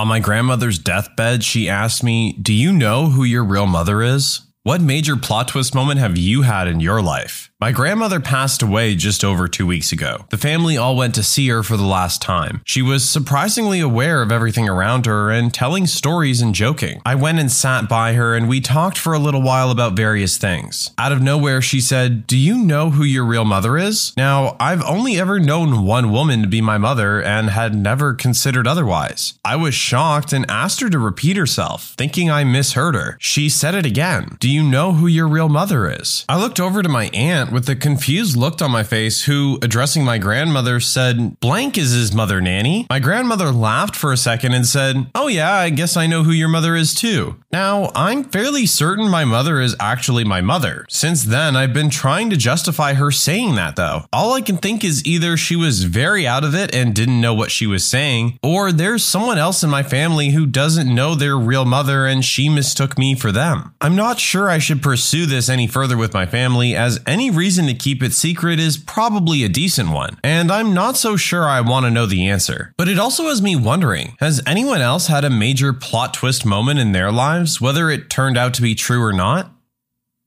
On my grandmother's deathbed, she asked me, "Do you know who your real mother is? What major plot twist moment have you had in your life?" My grandmother passed away just over 2 weeks ago. The family all went to see her for the last time. She was surprisingly aware of everything around her and telling stories and joking. I went and sat by her and we talked for a little while about various things. Out of nowhere, she said, "Do you know who your real mother is?" Now, I've only ever known one woman to be my mother and had never considered otherwise. I was shocked and asked her to repeat herself, thinking I misheard her. She said it again. "Do you know who your real mother is?" I looked over to my aunt with a confused look on my face, who, addressing my grandmother, said, "Blank is his mother, Nanny." My grandmother laughed for a second and said, "Oh yeah, I guess I know who your mother is too." Now, I'm fairly certain my mother is actually my mother. Since then, I've been trying to justify her saying that though. All I can think is either she was very out of it and didn't know what she was saying, or there's someone else in my family who doesn't know their real mother and she mistook me for them. I'm not sure I should pursue this any further with my family, as any reason to keep it secret is probably a decent one, and I'm not so sure I want to know the answer. But it also has me wondering, has anyone else had a major plot twist moment in their lives, whether it turned out to be true or not?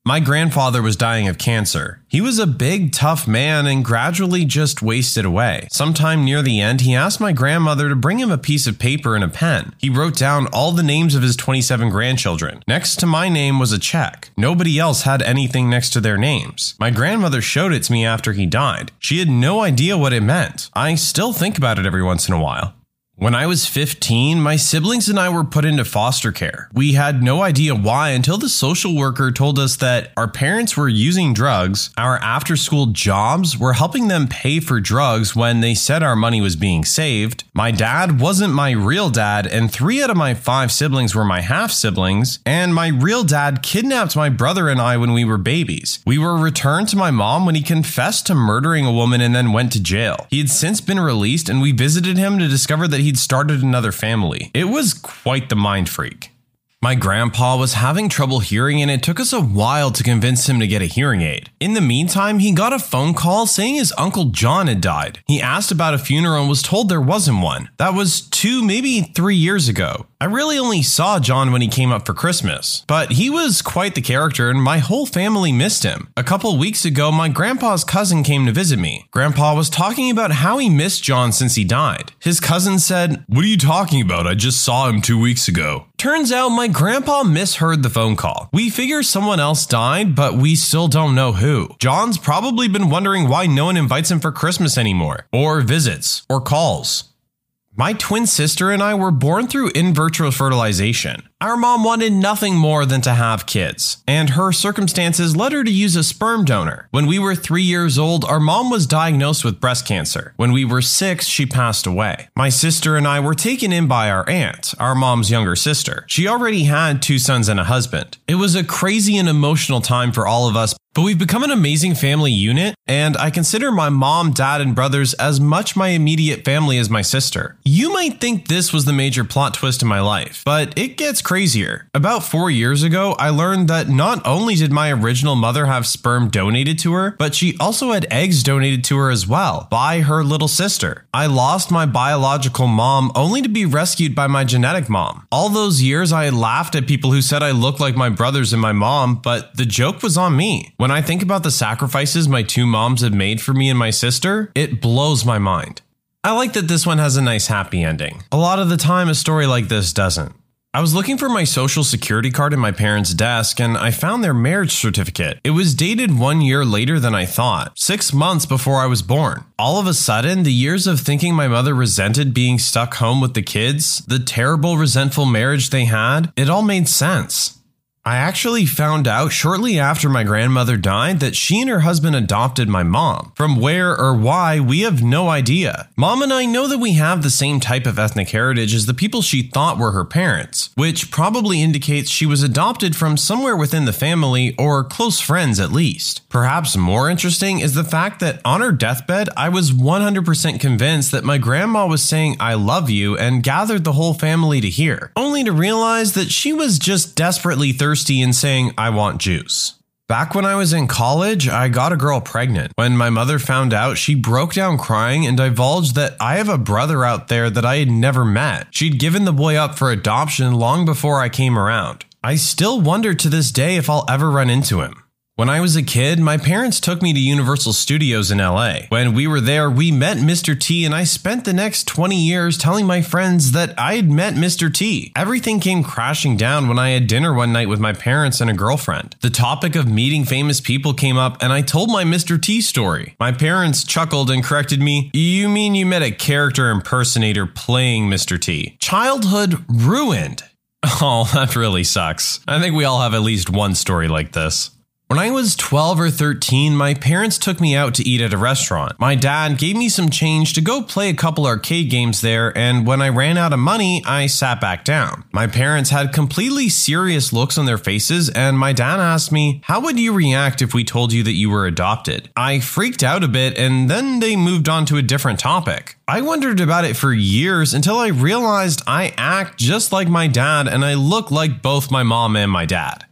My grandfather was dying of cancer. He was a big, tough man and gradually just wasted away. Sometime near the end, he asked my grandmother to bring him a piece of paper and a pen. He wrote down all the names of his 27 grandchildren. Next to my name was a check. Nobody else had anything next to their names. My grandmother showed it to me after he died. She had no idea what it meant. I still think about it every once in a while. When I was 15, my siblings and I were put into foster care. We had no idea why until the social worker told us that our parents were using drugs, our after-school jobs were helping them pay for drugs when they said our money was being saved, my dad wasn't my real dad, and 3 out of my 5 siblings were my half-siblings, and my real dad kidnapped my brother and I when we were babies. We were returned to my mom when he confessed to murdering a woman and then went to jail. He had since been released, and we visited him to discover that he'd started another family. It was quite the mind freak. My grandpa was having trouble hearing, and it took us a while to convince him to get a hearing aid. In the meantime, he got a phone call saying his Uncle John had died. He asked about a funeral and was told there wasn't one. That was 2, maybe 3 years ago. I really only saw John when he came up for Christmas, but he was quite the character and my whole family missed him. A couple weeks ago, my grandpa's cousin came to visit me. Grandpa was talking about how he missed John since he died. His cousin said, "What are you talking about? I just saw him 2 weeks ago." Turns out my grandpa misheard the phone call. We figure someone else died, but we still don't know who. John's probably been wondering why no one invites him for Christmas anymore, or visits, or calls. My twin sister and I were born through in vitro fertilization. Our mom wanted nothing more than to have kids, and her circumstances led her to use a sperm donor. When we were 3 years old, our mom was diagnosed with breast cancer. When we were 6, she passed away. My sister and I were taken in by our aunt, our mom's younger sister. She already had 2 sons and a husband. It was a crazy and emotional time for all of us, but we've become an amazing family unit, and I consider my mom, dad, and brothers as much my immediate family as my sister. You might think this was the major plot twist in my life, but it gets crazier. About 4 years ago, I learned that not only did my original mother have sperm donated to her, but she also had eggs donated to her as well by her little sister. I lost my biological mom only to be rescued by my genetic mom. All those years, I laughed at people who said I looked like my brothers and my mom, but the joke was on me. When I think about the sacrifices my 2 moms have made for me and my sister, it blows my mind. I like that this one has a nice happy ending. A lot of the time, a story like this doesn't. I was looking for my social security card in my parents' desk and I found their marriage certificate. It was dated 1 year later than I thought, 6 months before I was born. All of a sudden, the years of thinking my mother resented being stuck home with the kids, the terrible, resentful marriage they had, it all made sense. I actually found out shortly after my grandmother died that she and her husband adopted my mom. From where or why, we have no idea. Mom and I know that we have the same type of ethnic heritage as the people she thought were her parents, which probably indicates she was adopted from somewhere within the family or close friends at least. Perhaps more interesting is the fact that on her deathbed, I was 100% convinced that my grandma was saying "I love you" and gathered the whole family to hear, only to realize that she was just desperately thirsty and saying, "I want juice." Back when I was in college, I got a girl pregnant. When my mother found out, she broke down crying and divulged that I have a brother out there that I had never met. She'd given the boy up for adoption long before I came around. I still wonder to this day if I'll ever run into him. When I was a kid, my parents took me to Universal Studios in LA. When we were there, we met Mr. T, and I spent the next 20 years telling my friends that I had met Mr. T. Everything came crashing down when I had dinner one night with my parents and a girlfriend. The topic of meeting famous people came up, and I told my Mr. T story. My parents chuckled and corrected me, "You mean you met a character impersonator playing Mr. T?" Childhood ruined. Oh, that really sucks. I think we all have at least one story like this. When I was 12 or 13, my parents took me out to eat at a restaurant. My dad gave me some change to go play a couple arcade games there, and when I ran out of money, I sat back down. My parents had completely serious looks on their faces, and my dad asked me, "How would you react if we told you that you were adopted?" I freaked out a bit, and then they moved on to a different topic. I wondered about it for years until I realized I act just like my dad, and I look like both my mom and my dad.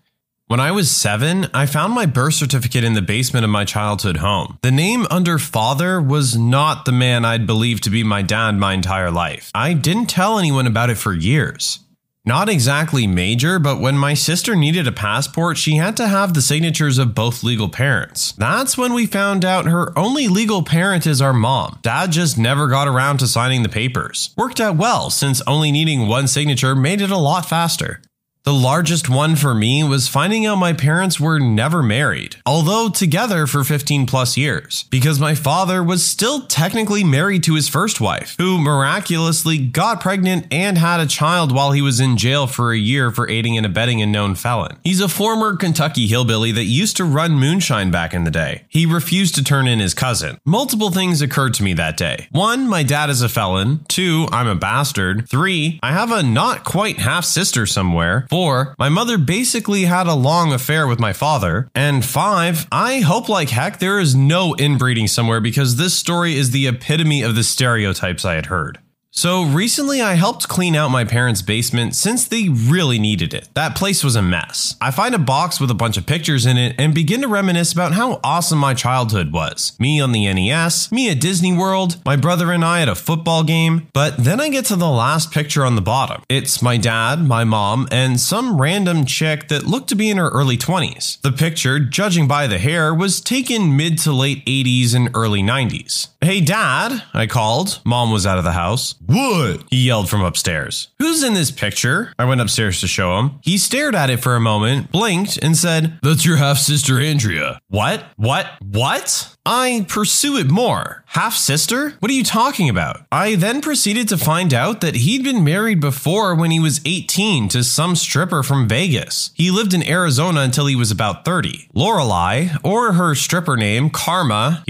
When I was 7, I found my birth certificate in the basement of my childhood home. The name under father was not the man I'd believed to be my dad my entire life. I didn't tell anyone about it for years. Not exactly major, but when my sister needed a passport, she had to have the signatures of both legal parents. That's when we found out her only legal parent is our mom. Dad just never got around to signing the papers. Worked out well, since only needing one signature made it a lot faster. The largest one for me was finding out my parents were never married, although together for 15 plus years, because my father was still technically married to his first wife, who miraculously got pregnant and had a child while he was in jail for a year for aiding and abetting a known felon. He's a former Kentucky hillbilly that used to run moonshine back in the day. He refused to turn in his cousin. Multiple things occurred to me that day. 1, my dad is a felon. 2, I'm a bastard. 3, I have a not quite half sister somewhere. 4, my mother basically had a long affair with my father. And 5, I hope like heck there is no inbreeding somewhere, because this story is the epitome of the stereotypes I had heard. So recently I helped clean out my parents' basement since they really needed it. That place was a mess. I find a box with a bunch of pictures in it and begin to reminisce about how awesome my childhood was. Me on the NES, me at Disney World, my brother and I at a football game. But then I get to the last picture on the bottom. It's my dad, my mom, and some random chick that looked to be in her early 20s. The picture, judging by the hair, was taken mid to late 80s and early 90s. "Hey Dad," I called. Mom was out of the house. "What?" he yelled from upstairs. "Who's in this picture?" I went upstairs to show him. He stared at it for a moment, blinked, and said, "That's your half-sister Andrea." "What? What? What?" I pursue it more. "Half-sister? What are you talking about?" I then proceeded to find out that he'd been married before when he was 18 to some stripper from Vegas. He lived in Arizona until he was about 30. Lorelei, or her stripper name, Karma,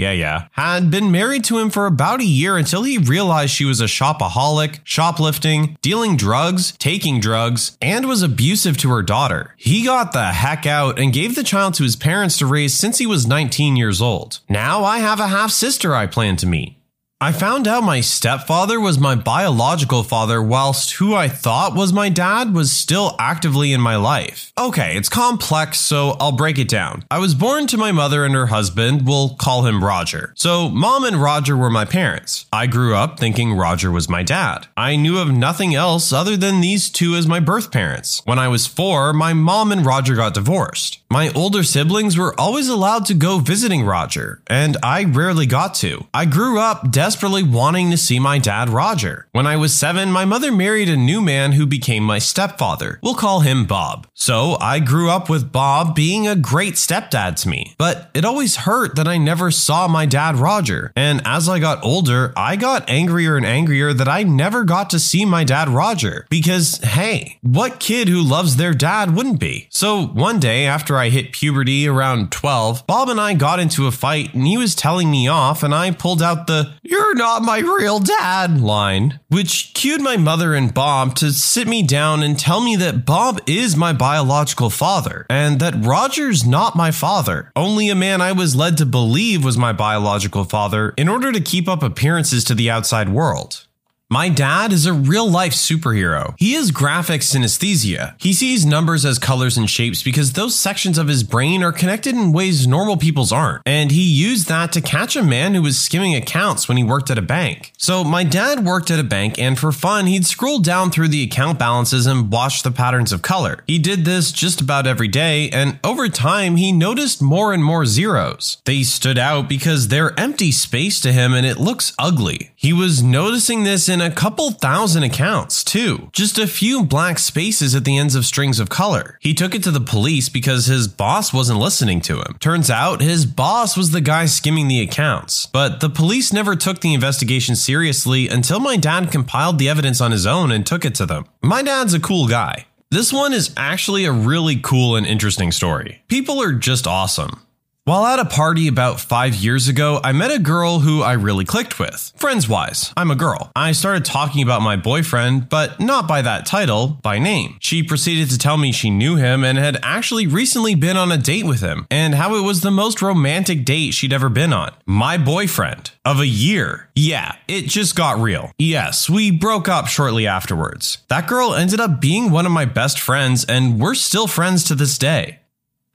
had been married to him for about a year until he realized she was a shopaholic, shoplifting, dealing drugs, taking drugs, and was abusive to her daughter. He got the heck out and gave the child to his parents to raise since he was 19 years old. Now I have a half-sister I plan to meet. I found out my stepfather was my biological father, whilst who I thought was my dad was still actively in my life. Okay, it's complex, so I'll break it down. I was born to my mother and her husband, we'll call him Roger. So Mom and Roger were my parents. I grew up thinking Roger was my dad. I knew of nothing else other than these two as my birth parents. When I was 4, my mom and Roger got divorced. My older siblings were always allowed to go visiting Roger, and I rarely got to. I grew up desperately wanting to see my dad, Roger. When I was 7, my mother married a new man who became my stepfather. We'll call him Bob. So I grew up with Bob being a great stepdad to me, but it always hurt that I never saw my dad, Roger. And as I got older, I got angrier and angrier that I never got to see my dad, Roger, because hey, what kid who loves their dad wouldn't be? So one day after I hit puberty around 12, Bob and I got into a fight and he was telling me off, and I pulled out the "You're not my real dad" line, which cued my mother and Bob to sit me down and tell me that Bob is my biological father and that Roger's not my father, only a man I was led to believe was my biological father in order to keep up appearances to the outside world. My dad is a real-life superhero. He has graphic synesthesia. He sees numbers as colors and shapes because those sections of his brain are connected in ways normal people's aren't, and he used that to catch a man who was skimming accounts when he worked at a bank. So my dad worked at a bank, and for fun, he'd scroll down through the account balances and watch the patterns of color. He did this just about every day, and over time, he noticed more and more zeros. They stood out because they're empty space to him and it looks ugly. He was noticing this in a couple thousand accounts, too. Just a few black spaces at the ends of strings of color. He took it to the police because his boss wasn't listening to him. Turns out his boss was the guy skimming the accounts. But the police never took the investigation seriously until my dad compiled the evidence on his own and took it to them. My dad's a cool guy. This one is actually a really cool and interesting story. People are just awesome. While at a party about 5 years ago, I met a girl who I really clicked with. Friends-wise, I'm a girl. I started talking about my boyfriend, but not by that title, by name. She proceeded to tell me she knew him and had actually recently been on a date with him, and how it was the most romantic date she'd ever been on. My boyfriend. Of a year. Yeah, it just got real. Yes, we broke up shortly afterwards. That girl ended up being one of my best friends, and we're still friends to this day.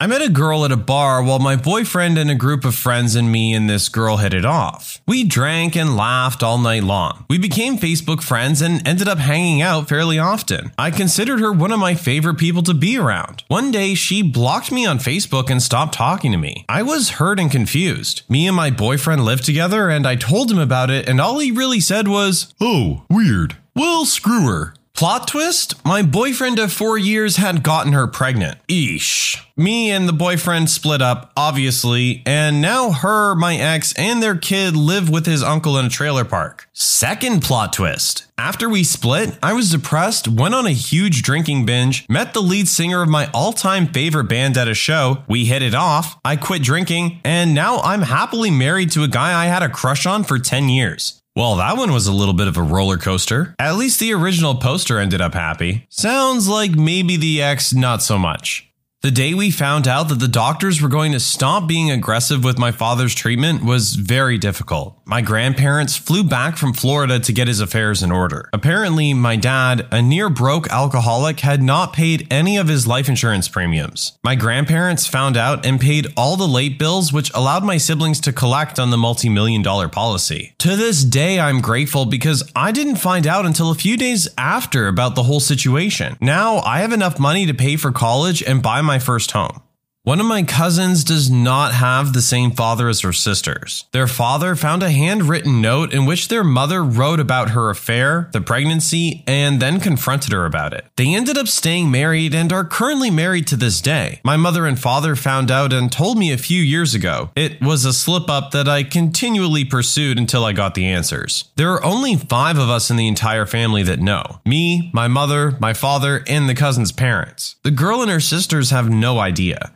I met a girl at a bar while my boyfriend and a group of friends and me and this girl hit it off. We drank and laughed all night long. We became Facebook friends and ended up hanging out fairly often. I considered her one of my favorite people to be around. One day, she blocked me on Facebook and stopped talking to me. I was hurt and confused. Me and my boyfriend lived together and I told him about it, and all he really said was, "Oh, weird. Well, screw her." Plot twist? My boyfriend of 4 years had gotten her pregnant. Eesh. Me and the boyfriend split up, obviously, and now her, my ex, and their kid live with his uncle in a trailer park. Second plot twist. After we split, I was depressed, went on a huge drinking binge, met the lead singer of my all-time favorite band at a show, we hit it off, I quit drinking, and now I'm happily married to a guy I had a crush on for 10 years. Well, that one was a little bit of a roller coaster. At least the original poster ended up happy. Sounds like maybe the ex not so much. The day we found out that the doctors were going to stop being aggressive with my father's treatment was very difficult. My grandparents flew back from Florida to get his affairs in order. Apparently, my dad, a near-broke alcoholic, had not paid any of his life insurance premiums. My grandparents found out and paid all the late bills, which allowed my siblings to collect on the multi-million-dollar policy. To this day, I'm grateful because I didn't find out until a few days after about the whole situation. Now, I have enough money to pay for college and buy my first home. One of my cousins does not have the same father as her sisters. Their father found a handwritten note in which their mother wrote about her affair, the pregnancy, and then confronted her about it. They ended up staying married and are currently married to this day. My mother and father found out and told me a few years ago. It was a slip-up that I continually pursued until I got the answers. There are only 5 of us in the entire family that know. Me, my mother, my father, and the cousin's parents. The girl and her sisters have no idea.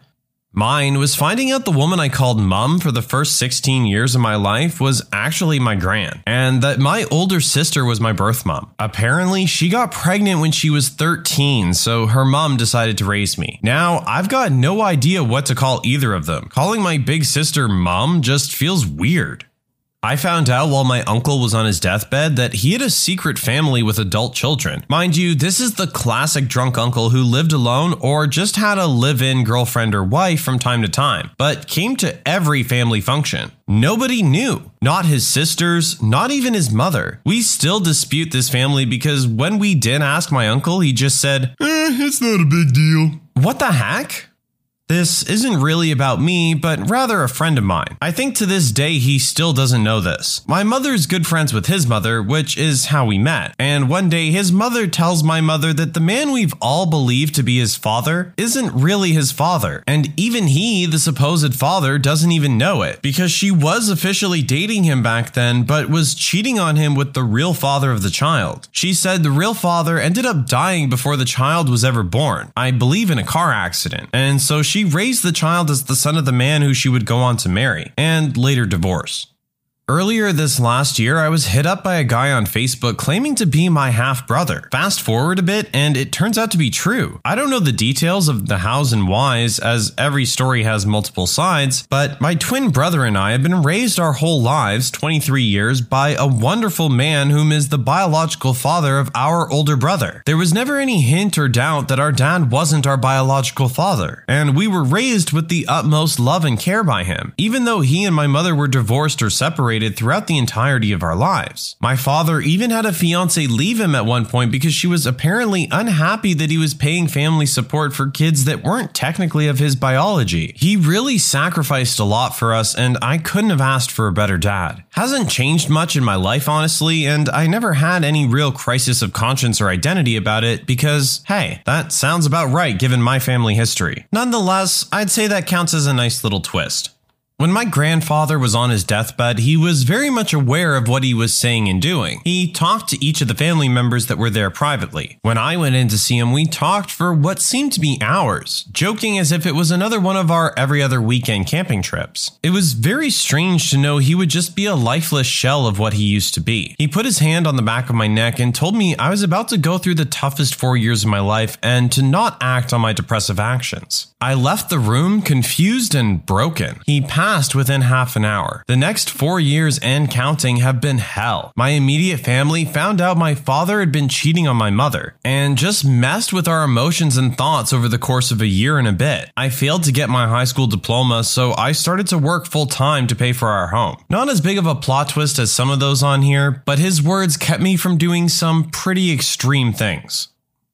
Mine was finding out the woman I called mum for the first 16 years of my life was actually my gran, and that my older sister was my birth mom. Apparently, she got pregnant when she was 13, so her mom decided to raise me. Now, I've got no idea what to call either of them. Calling my big sister mum just feels weird. I found out while my uncle was on his deathbed that he had a secret family with adult children. Mind you, this is the classic drunk uncle who lived alone or just had a live-in girlfriend or wife from time to time, but came to every family function. Nobody knew. Not his sisters, not even his mother. We still dispute this family because when we did ask my uncle, he just said, it's not a big deal. What the heck? This isn't really about me, but rather a friend of mine. I think to this day he still doesn't know this. My mother's good friends with his mother, which is how we met. And one day his mother tells my mother that the man we've all believed to be his father isn't really his father. And even he, the supposed father, doesn't even know it. Because she was officially dating him back then, but was cheating on him with the real father of the child. She said the real father ended up dying before the child was ever born. I believe in a car accident. And so she raised the child as the son of the man who she would go on to marry and later divorce. Earlier this last year, I was hit up by a guy on Facebook claiming to be my half-brother. Fast forward a bit, and it turns out to be true. I don't know the details of the hows and whys, as every story has multiple sides, but my twin brother and I have been raised our whole lives, 23 years, by a wonderful man whom is the biological father of our older brother. There was never any hint or doubt that our dad wasn't our biological father, and we were raised with the utmost love and care by him, even though he and my mother were divorced or separated throughout the entirety of our lives. My father even had a fiance leave him at one point because she was apparently unhappy that he was paying family support for kids that weren't technically of his biology. He really sacrificed a lot for us, and I couldn't have asked for a better dad. Hasn't changed much in my life, honestly, and I never had any real crisis of conscience or identity about it because, hey, that sounds about right given my family history. Nonetheless, I'd say that counts as a nice little twist. When my grandfather was on his deathbed, he was very much aware of what he was saying and doing. He talked to each of the family members that were there privately. When I went in to see him, we talked for what seemed to be hours, joking as if it was another one of our every other weekend camping trips. It was very strange to know he would just be a lifeless shell of what he used to be. He put his hand on the back of my neck and told me I was about to go through the toughest 4 years of my life and to not act on my depressive actions. I left the room confused and broken. He passed within half an hour. The next 4 years and counting have been hell. My immediate family found out my father had been cheating on my mother and just messed with our emotions and thoughts over the course of a year and a bit. I failed to get my high school diploma, so I started to work full time to pay for our home. Not as big of a plot twist as some of those on here, but his words kept me from doing some pretty extreme things.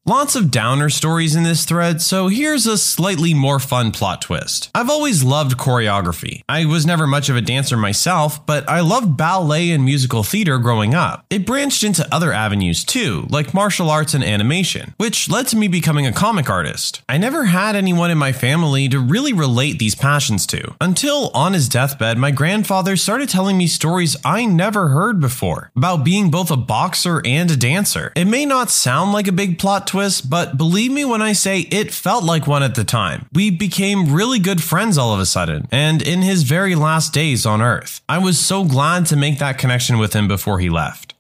Lots of downer stories in this thread, so here's a slightly more fun plot twist. I've always loved choreography. I was never much of a dancer myself, but I loved ballet and musical theater growing up. It branched into other avenues too, like martial arts and animation, which led to me becoming a comic artist. I never had anyone in my family to really relate these passions to, until on his deathbed, my grandfather started telling me stories I never heard before about being both a boxer and a dancer. It may not sound like a big plot twist, but believe me when I say it felt like one at the time. We became really good friends all of a sudden, and in his very last days on Earth. I was so glad to make that connection with him before he left.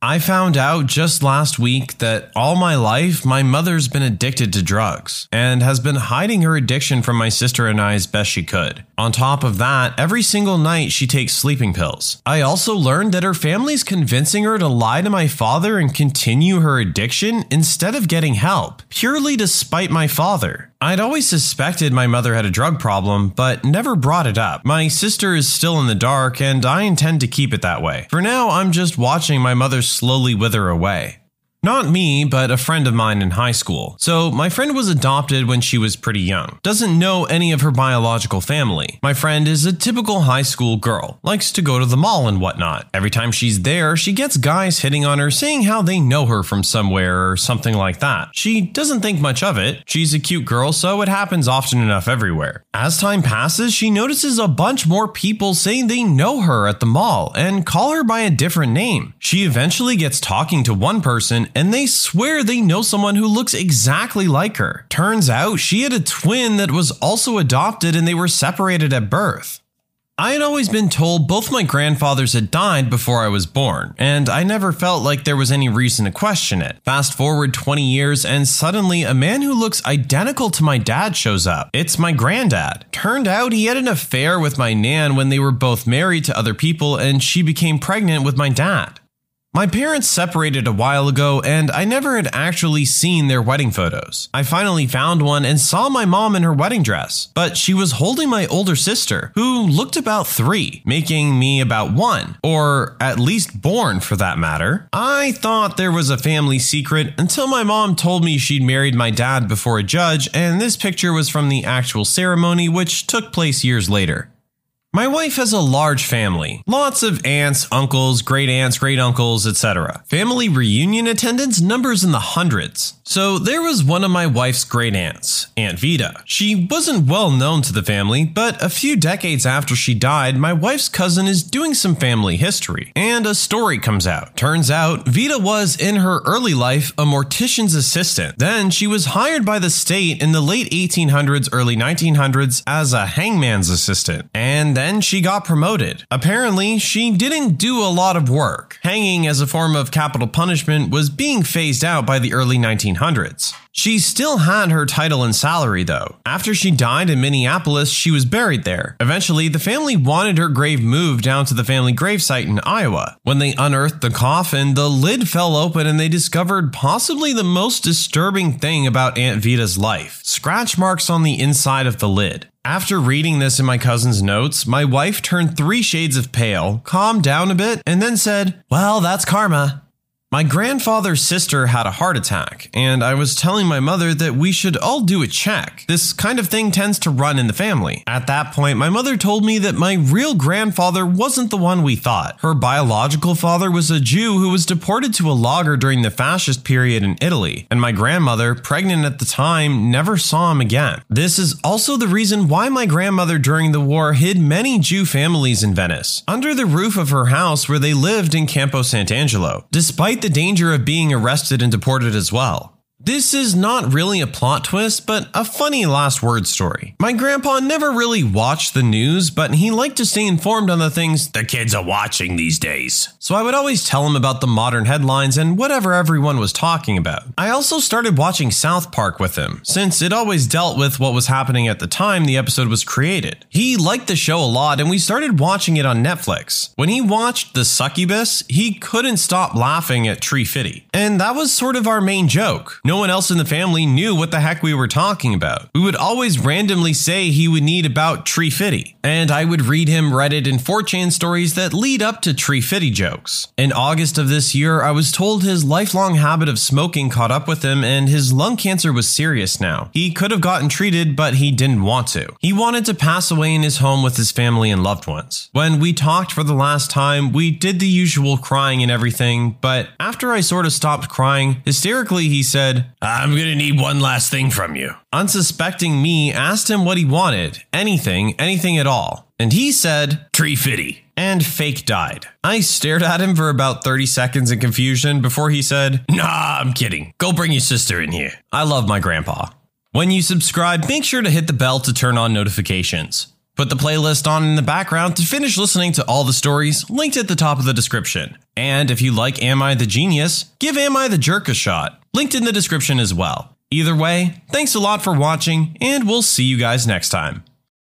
I found out just last week that all my life, my mother's been addicted to drugs and has been hiding her addiction from my sister and I as best she could. On top of that, every single night she takes sleeping pills. I also learned that her family's convincing her to lie to my father and continue her addiction instead of getting help, purely to spite my father. I'd always suspected my mother had a drug problem, but never brought it up. My sister is still in the dark, and I intend to keep it that way. For now, I'm just watching my mother slowly wither away. Not me, but a friend of mine in high school. So my friend was adopted when she was pretty young. Doesn't know any of her biological family. My friend is a typical high school girl. Likes to go to the mall and whatnot. Every time she's there, she gets guys hitting on her saying how they know her from somewhere or something like that. She doesn't think much of it. She's a cute girl, so it happens often enough everywhere. As time passes, she notices a bunch more people saying they know her at the mall and call her by a different name. She eventually gets talking to one person and they swear they know someone who looks exactly like her. Turns out she had a twin that was also adopted and they were separated at birth. I had always been told both my grandfathers had died before I was born, and I never felt like there was any reason to question it. Fast forward 20 years and suddenly a man who looks identical to my dad shows up. It's my granddad. Turned out he had an affair with my nan when they were both married to other people and she became pregnant with my dad. My parents separated a while ago, and I never had actually seen their wedding photos. I finally found one and saw my mom in her wedding dress, but she was holding my older sister, who looked about 3, making me about 1, or at least born for that matter. I thought there was a family secret until my mom told me she'd married my dad before a judge, and this picture was from the actual ceremony, which took place years later. My wife has a large family, lots of aunts, great-uncles, etc. Family reunion attendance numbers in the hundreds. So there was one of my wife's great aunts, Aunt Vita. She wasn't well known to the family, but a few decades after she died, my wife's cousin is doing some family history, and a story comes out. Turns out, Vita was, in her early life, a mortician's assistant. Then she was hired by the state in the late 1800s, early 1900s as a hangman's assistant, and then then she got promoted. Apparently, she didn't do a lot of work. Hanging as a form of capital punishment was being phased out by the early 1900s. She still had her title and salary, though. After she died in Minneapolis, she was buried there. Eventually, the family wanted her grave moved down to the family gravesite in Iowa. When they unearthed the coffin, the lid fell open and they discovered possibly the most disturbing thing about Aunt Vita's life: scratch marks on the inside of the lid. After reading this in my cousin's notes, my wife turned 3 shades of pale, calmed down a bit, and then said, "Well, that's karma." My grandfather's sister had a heart attack, and I was telling my mother that we should all do a check. This kind of thing tends to run in the family. At that point, my mother told me that my real grandfather wasn't the one we thought. Her biological father was a Jew who was deported to a lager during the fascist period in Italy, and my grandmother, pregnant at the time, never saw him again. This is also the reason why my grandmother during the war hid many Jew families in Venice, under the roof of her house where they lived in Campo Sant'Angelo, despite the danger of being arrested and deported as well. This is not really a plot twist, but a funny last word story. My grandpa never really watched the news, but he liked to stay informed on the things the kids are watching these days. So I would always tell him about the modern headlines and whatever everyone was talking about. I also started watching South Park with him, since it always dealt with what was happening at the time the episode was created. He liked the show a lot, and we started watching it on Netflix. When he watched The Succubus, he couldn't stop laughing at Tree Fitty. And that was sort of our main joke. No one else in the family knew what the heck we were talking about. We would always randomly say he would need about Tree Fitty, and I would read him Reddit and 4chan stories that lead up to Tree Fitty jokes. In August of this year, I was told his lifelong habit of smoking caught up with him and his lung cancer was serious now. He could have gotten treated, but he didn't want to. He wanted to pass away in his home with his family and loved ones. When we talked for the last time, we did the usual crying and everything, but after I sort of stopped crying, hysterically he said, "I'm gonna need one last thing from you." Unsuspecting me asked him what he wanted, anything at all. And he said, "Tree Fitty," and fake died. I stared at him for about 30 seconds in confusion before he said, "Nah, I'm kidding. Go bring your sister in here." I love my grandpa. When you subscribe, make sure to hit the bell to turn on notifications. Put the playlist on in the background to finish listening to all the stories linked at the top of the description. And if you like Am I the Genius, give Am I the Jerk a shot, linked in the description as well. Either way, thanks a lot for watching, and we'll see you guys next time.